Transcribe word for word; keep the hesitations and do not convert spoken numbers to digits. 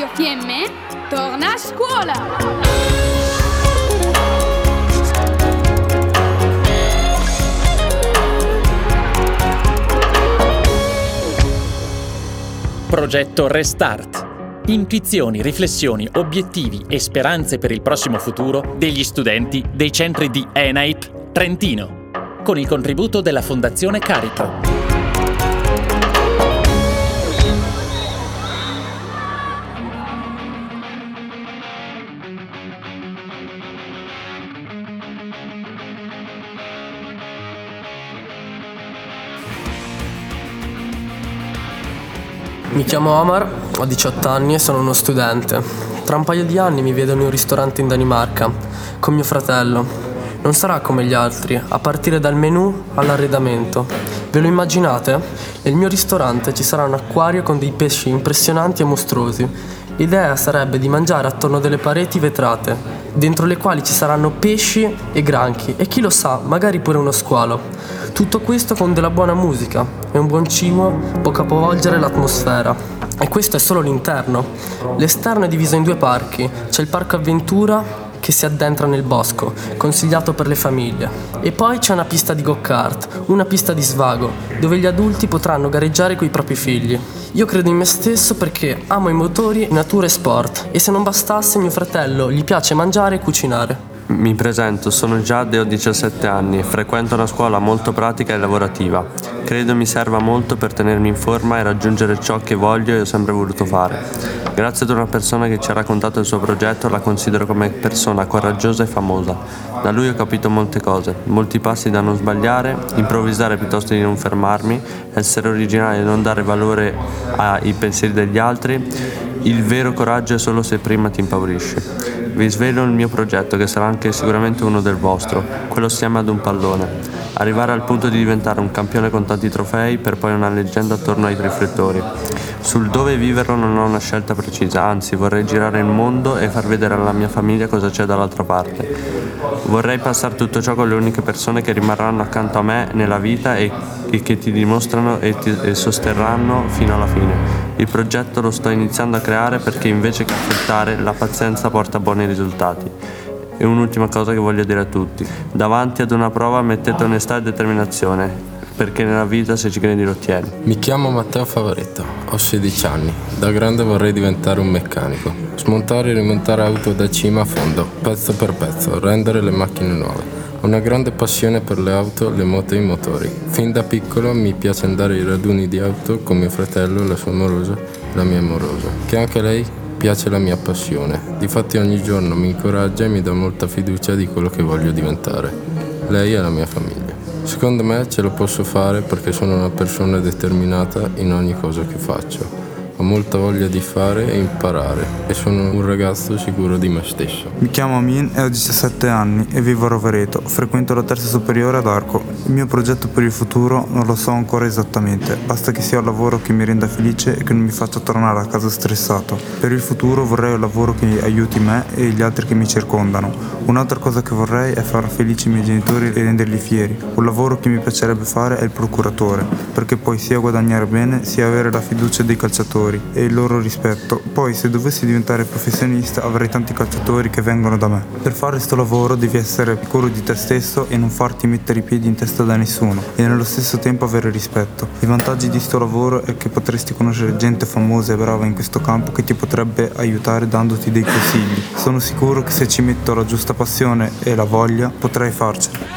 Radio Fiemme torna a scuola! Progetto Restart. Intuizioni, riflessioni, obiettivi e speranze per il prossimo futuro degli studenti dei centri di Enaip Trentino, con il contributo della Fondazione Caritro. Mi chiamo Omar, ho diciotto anni e sono uno studente. Tra un paio di anni mi vedo in un ristorante in Danimarca, con mio fratello. Non sarà come gli altri, a partire dal menù all'arredamento. Ve lo immaginate? Nel mio ristorante ci sarà un acquario con dei pesci impressionanti e mostruosi. L'idea sarebbe di mangiare attorno delle pareti vetrate, dentro le quali ci saranno pesci e granchi e chi lo sa, magari pure uno squalo. Tutto questo con della buona musica e un buon cibo può capovolgere l'atmosfera. E questo è solo l'interno. L'esterno è diviso in due parchi. C'è il parco avventura che si addentra nel bosco, consigliato per le famiglie. E poi c'è una pista di go-kart, una pista di svago, dove gli adulti potranno gareggiare coi propri figli. Io credo in me stesso perché amo i motori, natura e sport, e se non bastasse mio fratello gli piace mangiare e cucinare. Mi presento, sono Giad e ho diciassette anni, frequento una scuola molto pratica e lavorativa. Credo mi serva molto per tenermi in forma e raggiungere ciò che voglio e ho sempre voluto fare. Grazie ad una persona che ci ha raccontato il suo progetto, la considero come persona coraggiosa e famosa. Da lui ho capito molte cose, molti passi da non sbagliare, improvvisare piuttosto di non fermarmi, essere originale e non dare valore ai pensieri degli altri. Il vero coraggio è solo se prima ti impaurisci. Vi svelo il mio progetto, che sarà anche sicuramente uno del vostro, quello assieme ad un pallone. Arrivare al punto di diventare un campione con tanti trofei, per poi una leggenda attorno ai riflettori. Sul dove viverlo non ho una scelta precisa, anzi vorrei girare il mondo e far vedere alla mia famiglia cosa c'è dall'altra parte. Vorrei passare tutto ciò con le uniche persone che rimarranno accanto a me nella vita e, e che ti dimostrano e ti e sosterranno fino alla fine. Il progetto lo sto iniziando a creare perché invece che affrontare la pazienza porta buoni risultati. E un'ultima cosa che voglio dire a tutti: davanti ad una prova mettete onestà e determinazione, perché nella vita se ci credi lo ottieni. Mi chiamo Matteo Favaretto, ho sedici anni, da grande vorrei diventare un meccanico, smontare e rimontare auto da cima a fondo, pezzo per pezzo, rendere le macchine nuove. Ho una grande passione per le auto, le moto e i motori. Fin da piccolo mi piace andare ai raduni di auto con mio fratello, la sua amorosa e la mia amorosa, che anche lei piace la mia passione. Difatti ogni giorno mi incoraggia e mi dà molta fiducia di quello che voglio diventare. Lei è la mia famiglia. Secondo me ce lo posso fare perché sono una persona determinata in ogni cosa che faccio. Ho molta voglia di fare e imparare e sono un ragazzo sicuro di me stesso. Mi chiamo Amin e ho diciassette anni e vivo a Rovereto. Frequento la terza superiore ad Arco. Il mio progetto per il futuro non lo so ancora esattamente, basta che sia un lavoro che mi renda felice e che non mi faccia tornare a casa stressato. Per il futuro vorrei un lavoro che aiuti me e gli altri che mi circondano. Un'altra cosa che vorrei è far felici i miei genitori e renderli fieri. Un lavoro che mi piacerebbe fare è il procuratore, perché puoi sia guadagnare bene sia avere la fiducia dei calciatori e il loro rispetto. Poi se dovessi diventare professionista avrei tanti calciatori che vengono da me. Per fare sto lavoro devi essere sicuro di te stesso e non farti mettere i piedi in testa da nessuno e nello stesso tempo avere rispetto. I vantaggi di sto lavoro è che potresti conoscere gente famosa e brava in questo campo che ti potrebbe aiutare dandoti dei consigli. Sono sicuro che se ci metto la giusta passione e la voglia potrei farcela.